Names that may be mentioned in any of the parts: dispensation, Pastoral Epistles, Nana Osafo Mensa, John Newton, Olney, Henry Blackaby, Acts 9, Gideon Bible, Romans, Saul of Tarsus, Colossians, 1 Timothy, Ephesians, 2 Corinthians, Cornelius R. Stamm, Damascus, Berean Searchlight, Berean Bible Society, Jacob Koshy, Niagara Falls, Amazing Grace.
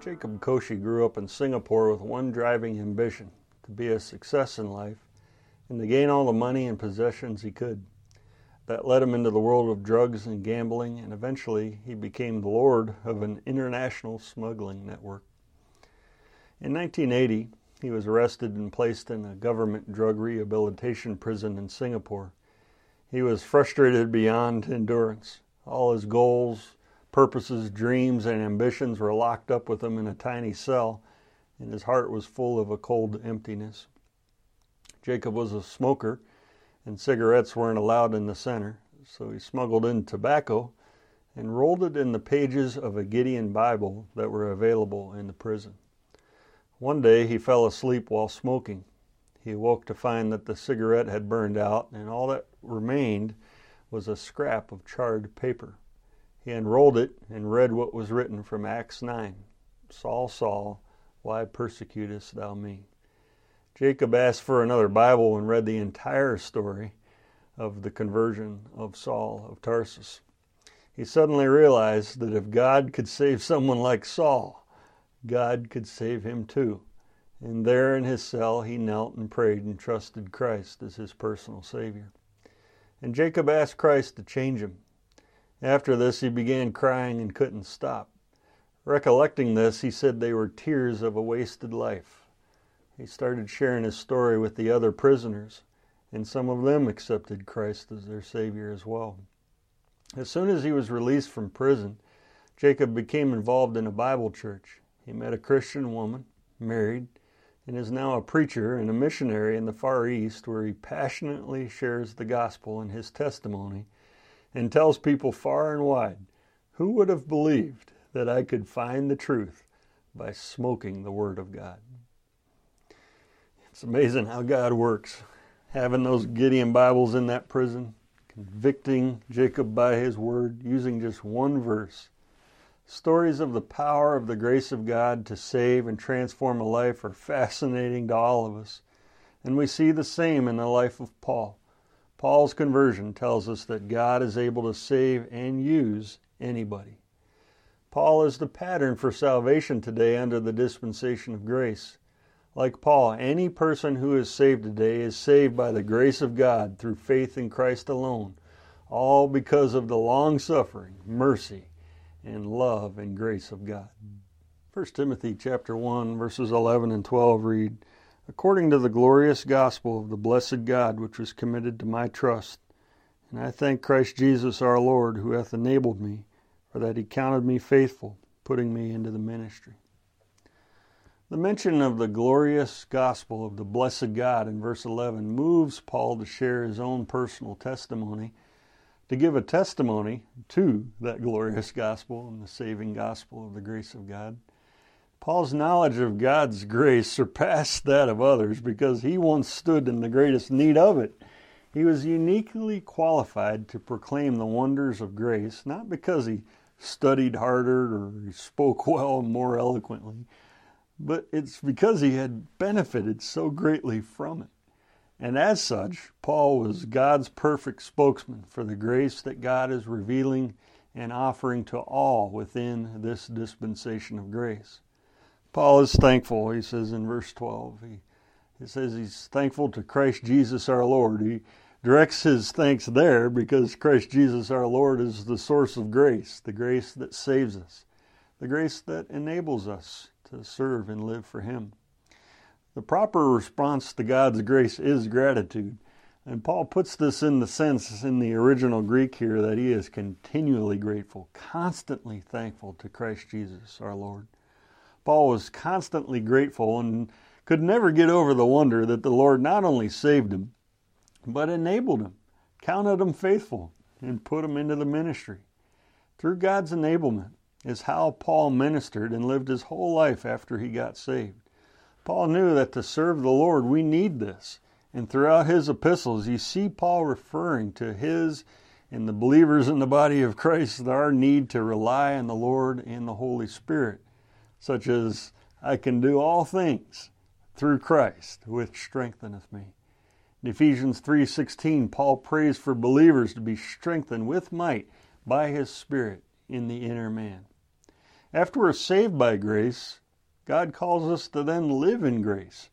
Jacob Koshy grew up in Singapore with one driving ambition, to be a success in life and to gain all the money and possessions he could. That led him into the world of drugs and gambling, and eventually he became the lord of an international smuggling network. In 1980, he was arrested and placed in a government drug rehabilitation prison in Singapore. He was frustrated beyond endurance. All his goals, purposes, dreams, and ambitions were locked up with him in a tiny cell, and his heart was full of a cold emptiness. Jacob was a smoker, and cigarettes weren't allowed in the center, so he smuggled in tobacco and rolled it in the pages of a Gideon Bible that were available in the prison. One day he fell asleep while smoking. He awoke to find that the cigarette had burned out, and all that remained was a scrap of charred paper. He unrolled it and read what was written from Acts 9. "Saul, Saul, why persecutest thou me?" Jacob asked for another Bible and read the entire story of the conversion of Saul of Tarsus. He suddenly realized that if God could save someone like Saul, God could save him too. And there in his cell, he knelt and prayed and trusted Christ as his personal Savior. And Jacob asked Christ to change him. After this, he began crying and couldn't stop. Recollecting this, he said they were tears of a wasted life. He started sharing his story with the other prisoners, and some of them accepted Christ as their Savior as well. As soon as he was released from prison, Jacob became involved in a Bible church. He met a Christian woman, married, and is now a preacher and a missionary in the Far East, where he passionately shares the gospel and his testimony, and tells people far and wide, "Who would have believed that I could find the truth by smoking the Word of God?" It's amazing how God works. Having those Gideon Bibles in that prison, convicting Jacob by his word, using just one verse. Stories of the power of the grace of God to save and transform a life are fascinating to all of us. And we see the same in the life of Paul. Paul's conversion tells us that God is able to save and use anybody. Paul is the pattern for salvation today under the dispensation of grace. Like Paul, any person who is saved today is saved by the grace of God through faith in Christ alone, all because of the long-suffering, mercy, and love and grace of God. 1 Timothy chapter 1, verses 11 and 12 read, "According to the glorious gospel of the blessed God, which was committed to my trust, and I thank Christ Jesus our Lord, who hath enabled me, for that he counted me faithful, putting me into the ministry." The mention of the glorious gospel of the blessed God in verse 11 moves Paul to share his own personal testimony, to give a testimony to that glorious gospel and the saving gospel of the grace of God. Paul's knowledge of God's grace surpassed that of others because he once stood in the greatest need of it. He was uniquely qualified to proclaim the wonders of grace, not because he studied harder or he spoke well and more eloquently, but it's because he had benefited so greatly from it. And as such, Paul was God's perfect spokesman for the grace that God is revealing and offering to all within this dispensation of grace. Paul is thankful, he says in verse 12. He says he's thankful to Christ Jesus our Lord. He directs his thanks there because Christ Jesus our Lord is the source of grace, the grace that saves us, the grace that enables us to serve and live for him. The proper response to God's grace is gratitude. And Paul puts this in the sense in the original Greek here that he is continually grateful, constantly thankful to Christ Jesus our Lord. Paul was constantly grateful and could never get over the wonder that the Lord not only saved him, but enabled him, counted him faithful, and put them into the ministry. Through God's enablement is how Paul ministered and lived his whole life after he got saved. Paul knew that to serve the Lord, we need this. And throughout his epistles, you see Paul referring to his and the believers in the body of Christ, our need to rely on the Lord and the Holy Spirit, such as, I can do all things through Christ, which strengtheneth me. In Ephesians 3:16, Paul prays for believers to be strengthened with might by his Spirit in the inner man. After we're saved by grace, God calls us to then live in grace.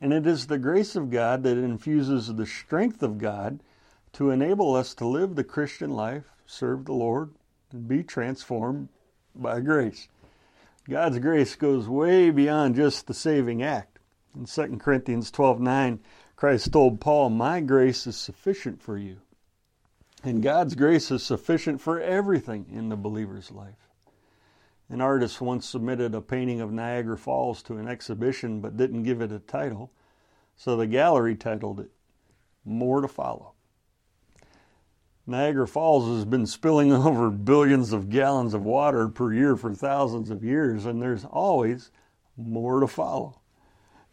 And it is the grace of God that infuses the strength of God to enable us to live the Christian life, serve the Lord, and be transformed by grace. God's grace goes way beyond just the saving act. In 2 Corinthians 12:9, Christ told Paul, my grace is sufficient for you. And God's grace is sufficient for everything in the believer's life. An artist once submitted a painting of Niagara Falls to an exhibition but didn't give it a title, so the gallery titled it, More to Follow. Niagara Falls has been spilling over billions of gallons of water per year for thousands of years, and there's always more to follow.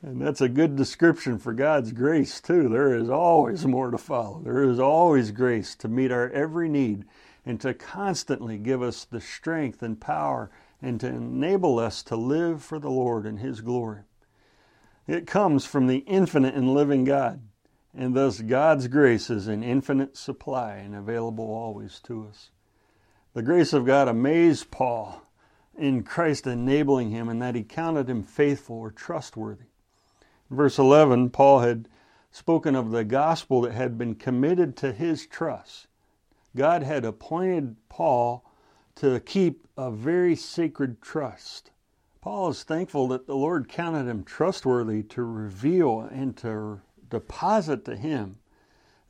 And that's a good description for God's grace, too. There is always more to follow. There is always grace to meet our every need and to constantly give us the strength and power and to enable us to live for the Lord and His glory. It comes from the infinite and living God, and thus God's grace is an infinite supply and available always to us. The grace of God amazed Paul in Christ enabling him and that he counted him faithful or trustworthy. Verse 11, Paul had spoken of the gospel that had been committed to his trust. God had appointed Paul to keep a very sacred trust. Paul is thankful that the Lord counted him trustworthy to reveal and to deposit to him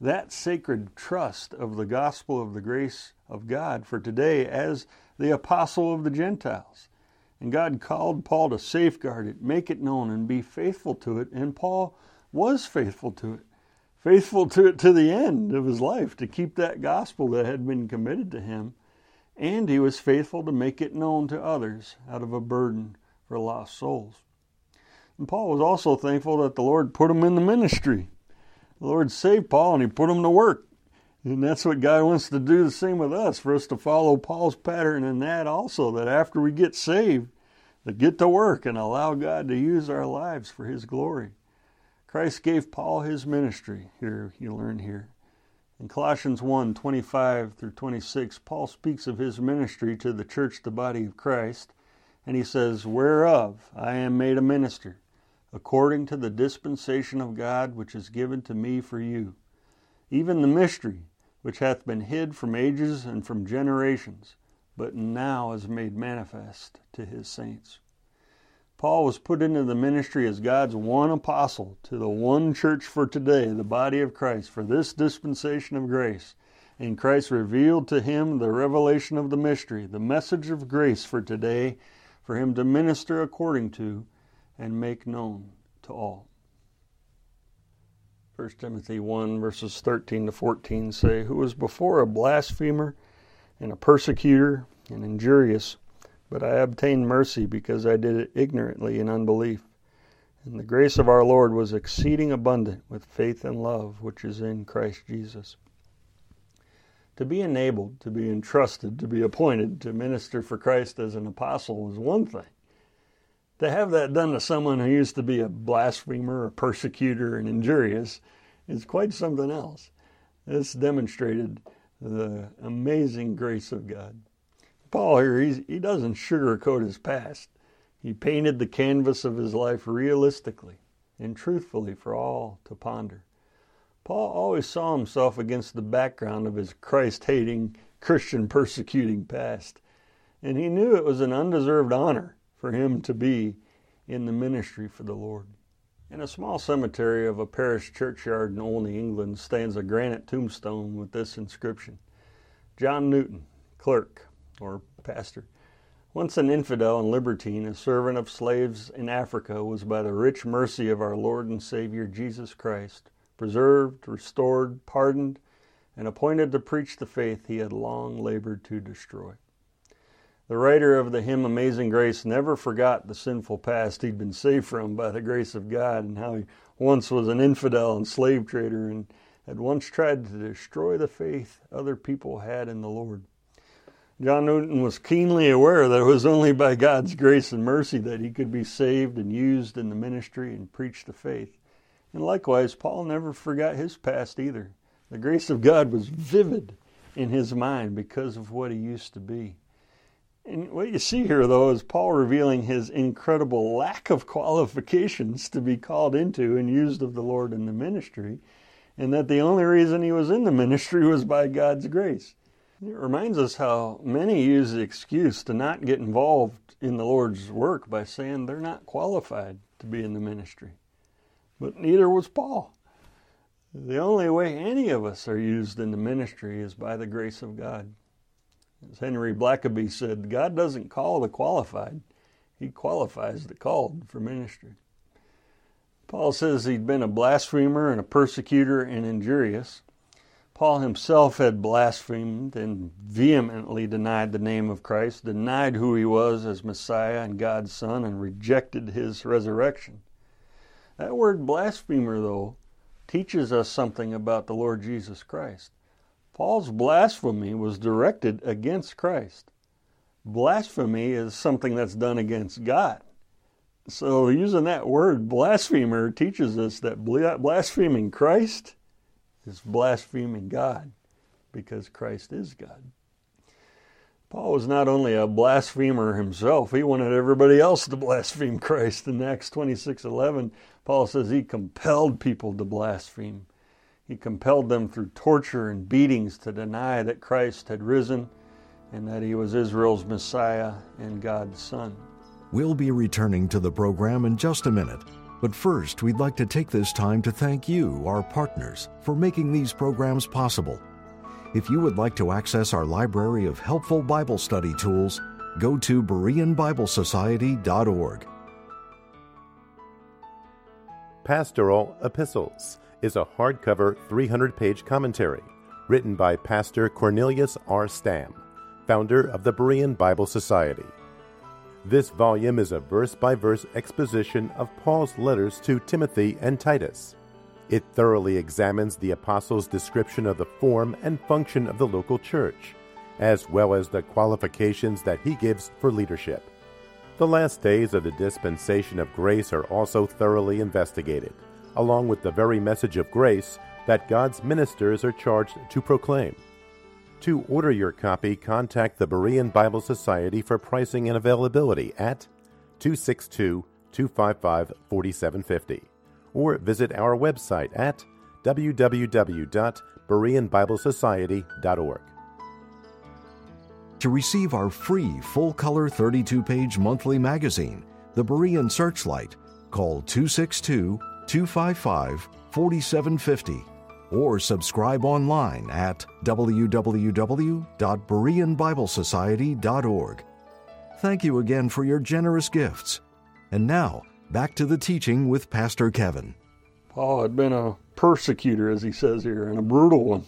that sacred trust of the gospel of the grace of God for today as the apostle of the Gentiles. And God called Paul to safeguard it, make it known, and be faithful to it. And Paul was faithful to it to the end of his life, to keep that gospel that had been committed to him. And he was faithful to make it known to others out of a burden for lost souls. And Paul was also thankful that the Lord put him in the ministry. The Lord saved Paul and he put him to work. And that's what God wants to do the same with us, for us to follow Paul's pattern in that also, that after we get saved, to get to work and allow God to use our lives for His glory. Christ gave Paul his ministry, here you learn here. In Colossians 1:25-26, Paul speaks of his ministry to the church, the body of Christ, and he says, whereof I am made a minister, according to the dispensation of God which is given to me for you, even the mystery, which hath been hid from ages and from generations, but now is made manifest to His saints. Paul was put into the ministry as God's one apostle to the one church for today, the body of Christ, for this dispensation of grace. And Christ revealed to him the revelation of the mystery, the message of grace for today, for him to minister according to and make known to all. 1 Timothy 1:13-14 say, who was before a blasphemer and a persecutor and injurious, but I obtained mercy because I did it ignorantly in unbelief. And the grace of our Lord was exceeding abundant with faith and love, which is in Christ Jesus. To be enabled, to be entrusted, to be appointed to minister for Christ as an apostle was one thing. To have that done to someone who used to be a blasphemer, a persecutor, and injurious is quite something else. This demonstrated the amazing grace of God. Paul here, he doesn't sugarcoat his past. He painted the canvas of his life realistically and truthfully for all to ponder. Paul always saw himself against the background of his Christ-hating, Christian-persecuting past, and he knew it was an undeserved honor for him to be in the ministry for the Lord. In a small cemetery of a parish churchyard in Olney, England, stands a granite tombstone with this inscription, John Newton, clerk, or pastor, once an infidel and libertine, a servant of slaves in Africa, was by the rich mercy of our Lord and Savior Jesus Christ, preserved, restored, pardoned, and appointed to preach the faith he had long labored to destroy. The writer of the hymn Amazing Grace never forgot the sinful past he'd been saved from by the grace of God, and how he once was an infidel and slave trader and had once tried to destroy the faith other people had in the Lord. John Newton was keenly aware that it was only by God's grace and mercy that he could be saved and used in the ministry and preach the faith. And likewise, Paul never forgot his past either. The grace of God was vivid in his mind because of what he used to be. And what you see here, though, is Paul revealing his incredible lack of qualifications to be called into and used of the Lord in the ministry, and that the only reason he was in the ministry was by God's grace. It reminds us how many use the excuse to not get involved in the Lord's work by saying they're not qualified to be in the ministry. But neither was Paul. The only way any of us are used in the ministry is by the grace of God. As Henry Blackaby said, God doesn't call the qualified, he qualifies the called for ministry. Paul says he'd been a blasphemer and a persecutor and injurious. Paul himself had blasphemed and vehemently denied the name of Christ, denied who he was as Messiah and God's Son, and rejected his resurrection. That word blasphemer, though, teaches us something about the Lord Jesus Christ. Paul's blasphemy was directed against Christ. Blasphemy is something that's done against God. So using that word blasphemer teaches us that blaspheming Christ is blaspheming God, because Christ is God. Paul was not only a blasphemer himself, he wanted everybody else to blaspheme Christ. In Acts 26:11, Paul says he compelled people to blaspheme. He compelled them through torture and beatings to deny that Christ had risen and that he was Israel's Messiah and God's Son. We'll be returning to the program in just a minute, but first we'd like to take this time to thank you, our partners, for making these programs possible. If you would like to access our library of helpful Bible study tools, go to BereanBibleSociety.org. Pastoral Epistles is a hardcover 300-page commentary written by Pastor Cornelius R. Stamm, founder of the Berean Bible Society. This volume is a verse-by-verse exposition of Paul's letters to Timothy and Titus. It thoroughly examines the apostles' description of the form and function of the local church, as well as the qualifications that he gives for leadership. The last days of the dispensation of grace are also thoroughly investigated, along with the very message of grace that God's ministers are charged to proclaim. To order your copy, contact the Berean Bible Society for pricing and availability at 262-255-4750, or visit our website at www.BereanBibleSociety.org. To receive our free, full-color 32-page monthly magazine, The Berean Searchlight, call 262-255-4750 or subscribe online at www.BereanBibleSociety.org. Thank you again for your generous gifts. And now, back to the teaching with Pastor Kevin. Paul had been a persecutor, as he says here, and a brutal one.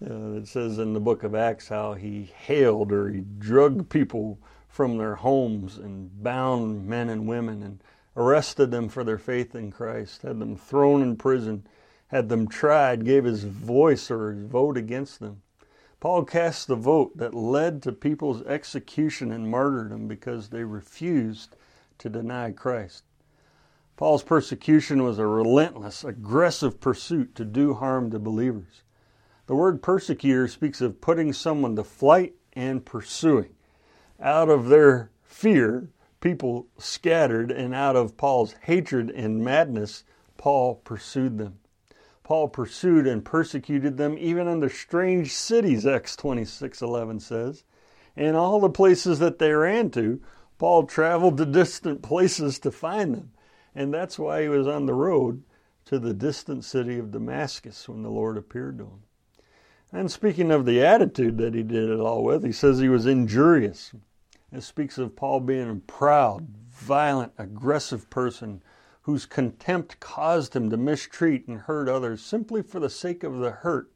It says in the book of Acts how he haled, or he dragged people from their homes and bound men and women and arrested them for their faith in Christ, had them thrown in prison, had them tried, gave his voice or his vote against them. Paul cast the vote that led to people's execution and martyrdom because they refused to deny Christ. Paul's persecution was a relentless, aggressive pursuit to do harm to believers. The word persecutor speaks of putting someone to flight and pursuing. Out of their fear, people scattered, and out of Paul's hatred and madness, Paul pursued them. Paul pursued and persecuted them even unto strange cities, Acts 26:11 says. And all the places that they ran to, Paul traveled to distant places to find them. And that's why he was on the road to the distant city of Damascus when the Lord appeared to him. And speaking of the attitude that he did it all with, he says he was injurious. It speaks of Paul being a proud, violent, aggressive person whose contempt caused him to mistreat and hurt others simply for the sake of the hurt.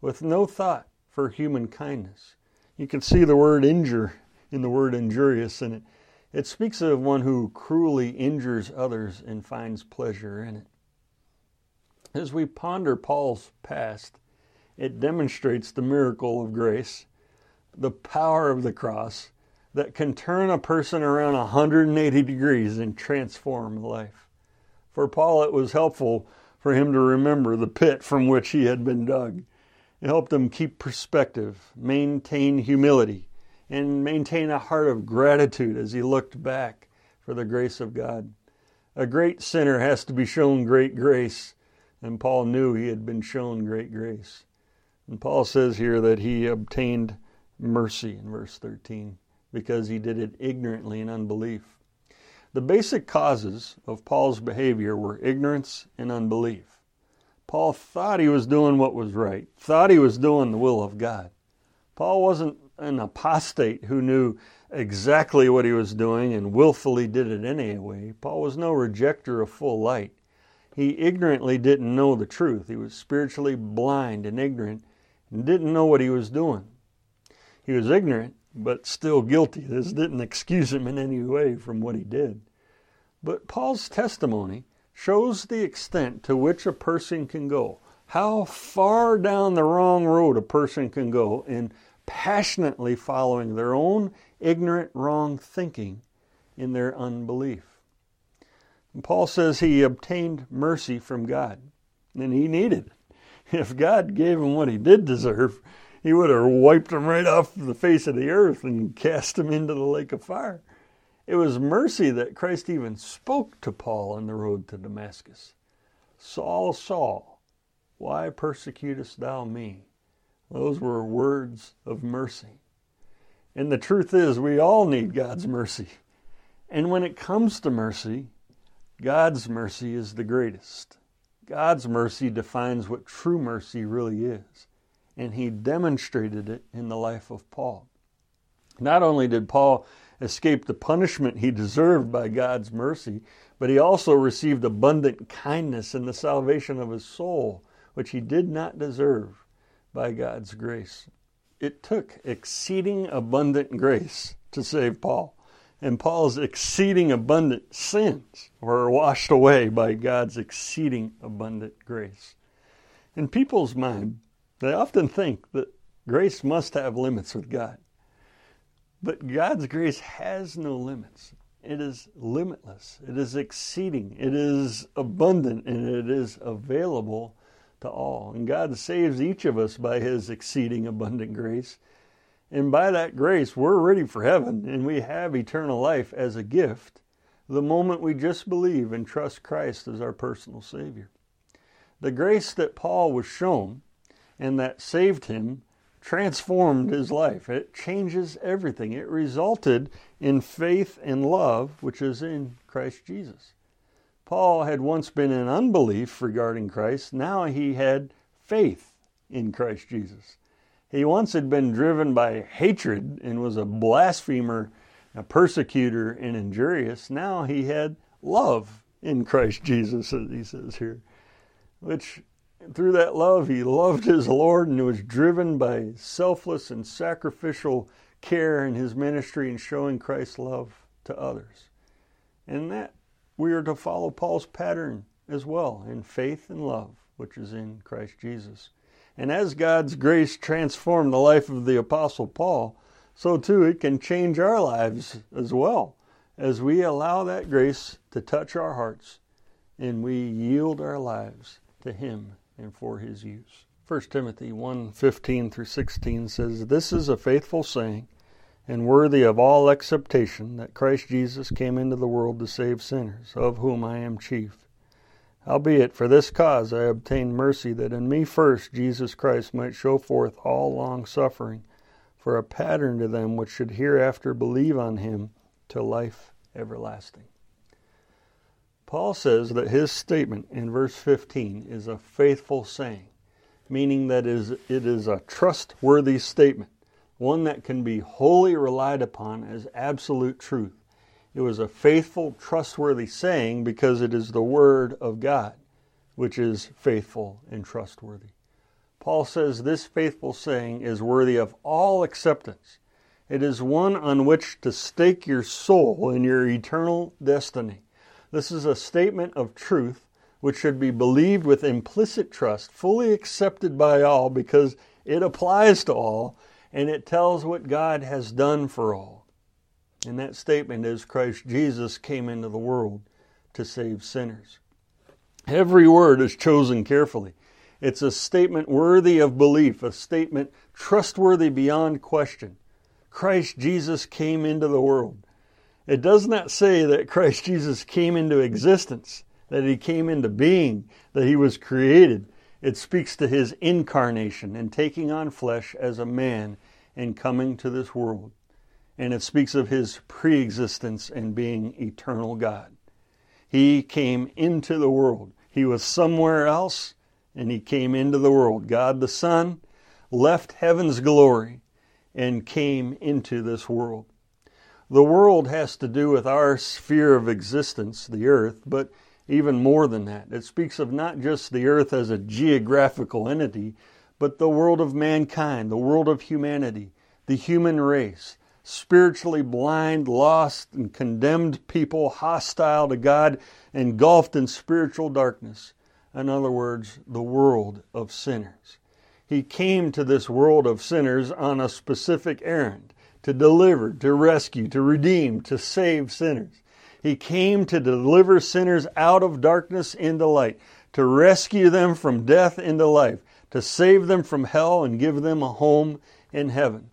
with no thought for human kindness. You can see the word injure in the word injurious, and it speaks of one who cruelly injures others and finds pleasure in it. As we ponder Paul's past, it demonstrates the miracle of grace, the power of the cross that can turn a person around 180 degrees and transform life. For Paul, it was helpful for him to remember the pit from which he had been dug. It helped him keep perspective, maintain humility, and maintain a heart of gratitude as he looked back for the grace of God. A great sinner has to be shown great grace, and Paul knew he had been shown great grace. And Paul says here that he obtained mercy in verse 13 because he did it ignorantly in unbelief. The basic causes of Paul's behavior were ignorance and unbelief. Paul thought he was doing what was right, thought he was doing the will of God. Paul wasn't an apostate who knew exactly what he was doing and willfully did it anyway. Paul was no rejecter of full light. He ignorantly didn't know the truth. He was spiritually blind and ignorant and didn't know what he was doing. He was ignorant, but still guilty. This didn't excuse him in any way from what he did. But Paul's testimony shows the extent to which a person can go, how far down the wrong road a person can go in passionately following their own ignorant wrong thinking in their unbelief. And Paul says he obtained mercy from God, and he needed it. If God gave him what he did deserve, he would have wiped him right off the face of the earth and cast him into the lake of fire. It was mercy that Christ even spoke to Paul on the road to Damascus. Saul, Saul, why persecutest thou me? Those were words of mercy. And the truth is, we all need God's mercy. And when it comes to mercy, God's mercy is the greatest. God's mercy defines what true mercy really is, and he demonstrated it in the life of Paul. Not only did Paul escape the punishment he deserved by God's mercy, but he also received abundant kindness in the salvation of his soul, which he did not deserve by God's grace. It took exceeding abundant grace to save Paul. And Paul's exceeding abundant sins were washed away by God's exceeding abundant grace. In people's mind, they often think that grace must have limits with God. But God's grace has no limits. It is limitless. It is exceeding. It is abundant, and it is available to all. And God saves each of us by his exceeding abundant grace. And by that grace, we're ready for heaven, and we have eternal life as a gift the moment we just believe and trust Christ as our personal Savior. The grace that Paul was shown and that saved him transformed his life. It changes everything. It resulted in faith and love, which is in Christ Jesus. Paul had once been in unbelief regarding Christ. Now he had faith in Christ Jesus. He once had been driven by hatred and was a blasphemer, a persecutor, and injurious. Now he had love in Christ Jesus, as he says here, which through that love he loved his Lord and was driven by selfless and sacrificial care in his ministry and showing Christ's love to others. And that we are to follow Paul's pattern as well in faith and love, which is in Christ Jesus. And as God's grace transformed the life of the Apostle Paul, so too it can change our lives as well as we allow that grace to touch our hearts and we yield our lives to him and for his use. 1 Timothy 1:15 through 16 says, "This is a faithful saying and worthy of all acceptation, that Christ Jesus came into the world to save sinners, of whom I am chief. Albeit for this cause I obtained mercy, that in me first Jesus Christ might show forth all long suffering, for a pattern to them which should hereafter believe on him to life everlasting." Paul says that his statement in verse 15 is a faithful saying, meaning that it is a trustworthy statement, one that can be wholly relied upon as absolute truth. It was a faithful, trustworthy saying because it is the Word of God, which is faithful and trustworthy. Paul says this faithful saying is worthy of all acceptance. It is one on which to stake your soul and your eternal destiny. This is a statement of truth which should be believed with implicit trust, fully accepted by all because it applies to all and it tells what God has done for all. And that statement is Christ Jesus came into the world to save sinners. Every word is chosen carefully. It's a statement worthy of belief, a statement trustworthy beyond question. Christ Jesus came into the world. It does not say that Christ Jesus came into existence, that He came into being, that He was created. It speaks to His incarnation and taking on flesh as a man and coming to this world. And it speaks of His preexistence and being eternal God. He came into the world. He was somewhere else, and He came into the world. God the Son left heaven's glory and came into this world. The world has to do with our sphere of existence, the earth, but even more than that. It speaks of not just the earth as a geographical entity, but the world of mankind, the world of humanity, the human race, spiritually blind, lost, and condemned people, hostile to God, engulfed in spiritual darkness. In other words, the world of sinners. He came to this world of sinners on a specific errand, to deliver, to rescue, to redeem, to save sinners. He came to deliver sinners out of darkness into light, to rescue them from death into life, to save them from hell and give them a home in heaven.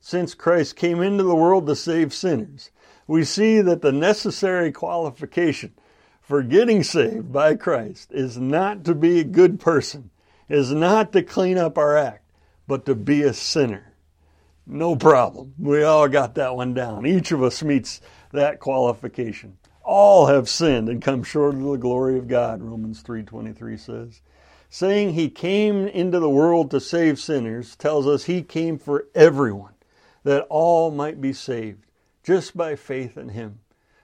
Since Christ came into the world to save sinners, we see that the necessary qualification for getting saved by Christ is not to be a good person, is not to clean up our act, but to be a sinner. No problem. We all got that one down. Each of us meets that qualification. All have sinned and come short of the glory of God, Romans 3:23 says. Saying He came into the world to save sinners tells us He came for everyone, that all might be saved just by faith in Him.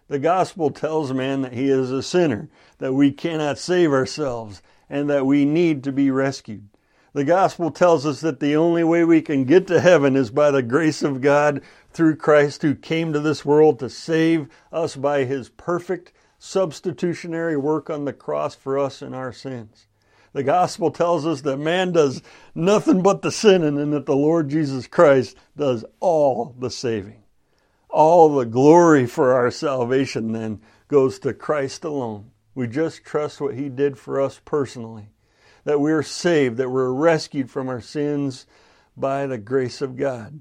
The gospel tells man that he is a sinner, that we cannot save ourselves, and that we need to be rescued. The gospel tells us that the only way we can get to heaven is by the grace of God through Christ who came to this world to save us by His perfect substitutionary work on the cross for us and our sins. The gospel tells us that man does nothing but the sinning and that the Lord Jesus Christ does all the saving. All the glory for our salvation then goes to Christ alone. We just trust what He did for us personally, that we are saved, that we're rescued from our sins by the grace of God.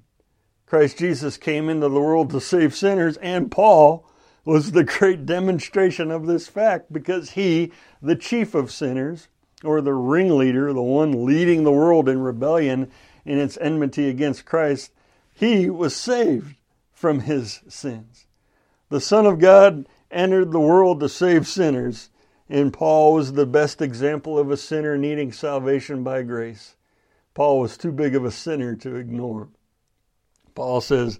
Christ Jesus came into the world to save sinners, and Paul was the great demonstration of this fact because he, the chief of sinners, or the ringleader, the one leading the world in rebellion in its enmity against Christ, he was saved from his sins. The Son of God entered the world to save sinners, and Paul was the best example of a sinner needing salvation by grace. Paul was too big of a sinner to ignore. Paul says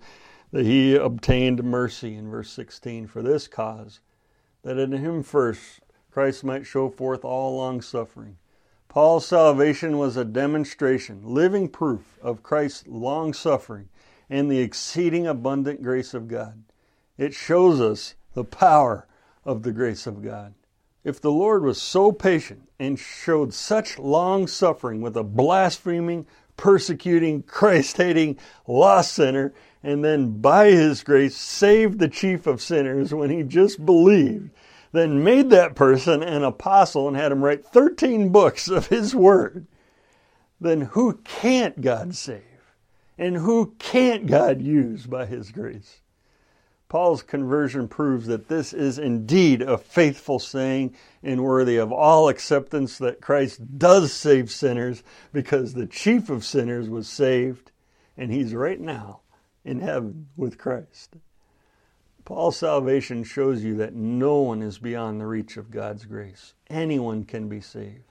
that he obtained mercy in verse 16 for this cause, that in Him first Christ might show forth all long-suffering. Paul's salvation was a demonstration, living proof of Christ's long-suffering and the exceeding abundant grace of God. It shows us the power of the grace of God. If the Lord was so patient and showed such long-suffering with a blaspheming, persecuting, Christ-hating, lost sinner, and then by His grace saved the chief of sinners when he just believed, then made that person an apostle and had him write 13 books of His Word, then who can't God save? And who can't God use by His grace? Paul's conversion proves that this is indeed a faithful saying and worthy of all acceptance that Christ does save sinners because the chief of sinners was saved and he's right now in heaven with Christ. Paul's salvation shows you that no one is beyond the reach of God's grace. Anyone can be saved.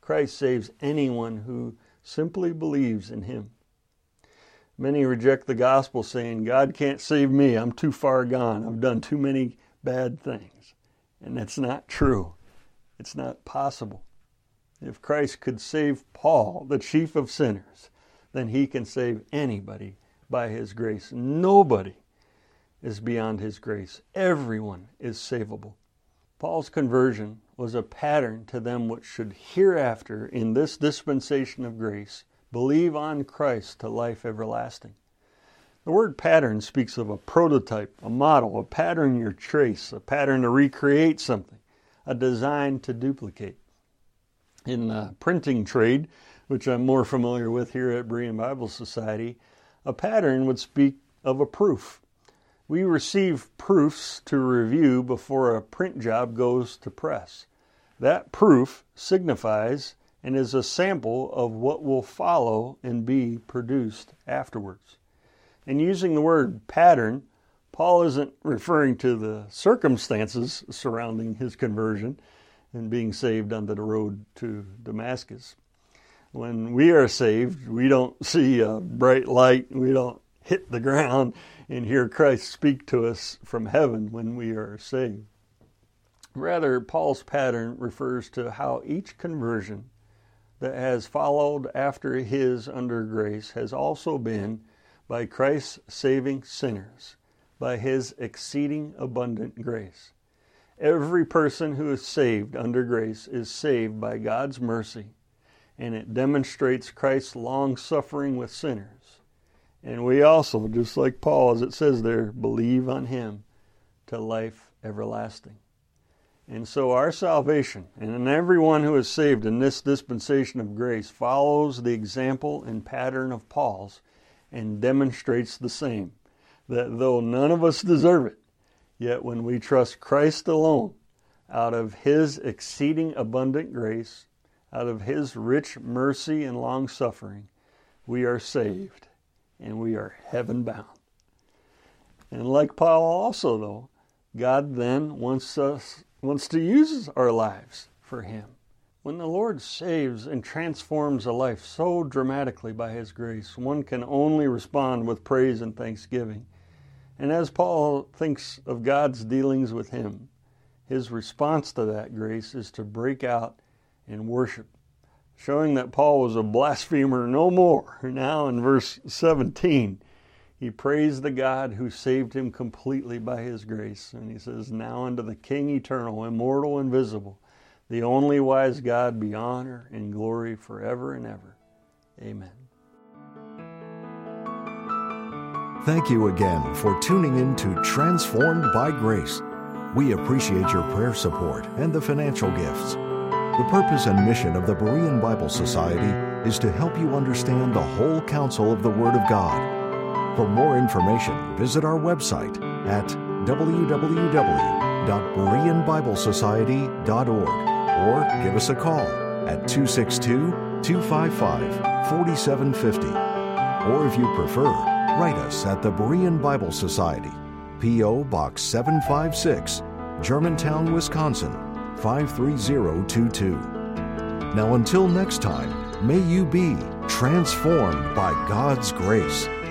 Christ saves anyone who simply believes in Him. Many reject the gospel saying, God can't save me. I'm too far gone. I've done too many bad things. And that's not true. It's not possible. And if Christ could save Paul, the chief of sinners, then he can save anybody by his grace. Nobody is beyond his grace. Everyone is savable. Paul's conversion was a pattern to them which should hereafter, in this dispensation of grace, believe on Christ to life everlasting. The word pattern speaks of a prototype, a model, a pattern you trace, a pattern to recreate something, a design to duplicate. In the printing trade, which I'm more familiar with here at Berean Bible Society, a pattern would speak of a proof. We receive proofs to review before a print job goes to press. That proof signifies and is a sample of what will follow and be produced afterwards. And using the word pattern, Paul isn't referring to the circumstances surrounding his conversion and being saved onto the road to Damascus. When we are saved, we don't see a bright light, we don't hit the ground and hear Christ speak to us from heaven when we are saved. Rather, Paul's pattern refers to how each conversion that has followed after his under grace has also been by Christ saving sinners, by his exceeding abundant grace. Every person who is saved under grace is saved by God's mercy, and it demonstrates Christ's long-suffering with sinners. And we also, just like Paul, as it says there, believe on him to life everlasting. And so our salvation, and in everyone who is saved in this dispensation of grace, follows the example and pattern of Paul's, and demonstrates the same, that though none of us deserve it, yet when we trust Christ alone, out of his exceeding abundant grace, out of his rich mercy and long-suffering, we are saved, and we are heaven-bound. And like Paul also, though, God then wants to use our lives for him. When the Lord saves and transforms a life so dramatically by his grace, one can only respond with praise and thanksgiving. And as Paul thinks of God's dealings with him, his response to that grace is to break out in worship, showing that Paul was a blasphemer no more. Now in verse 17, he praised the God who saved him completely by his grace. And he says, "Now unto the King eternal, immortal, invisible, the only wise God be honor and glory forever and ever. Amen." Thank you again for tuning in to Transformed by Grace. We appreciate your prayer support and the financial gifts. The purpose and mission of the Berean Bible Society is to help you understand the whole counsel of the Word of God. For more information, visit our website at www.bereanbiblesociety.org. Or give us a call at 262-255-4750. Or if you prefer, write us at the Berean Bible Society, P.O. Box 756, Germantown, Wisconsin, 53022. Now until next time, may you be transformed by God's grace.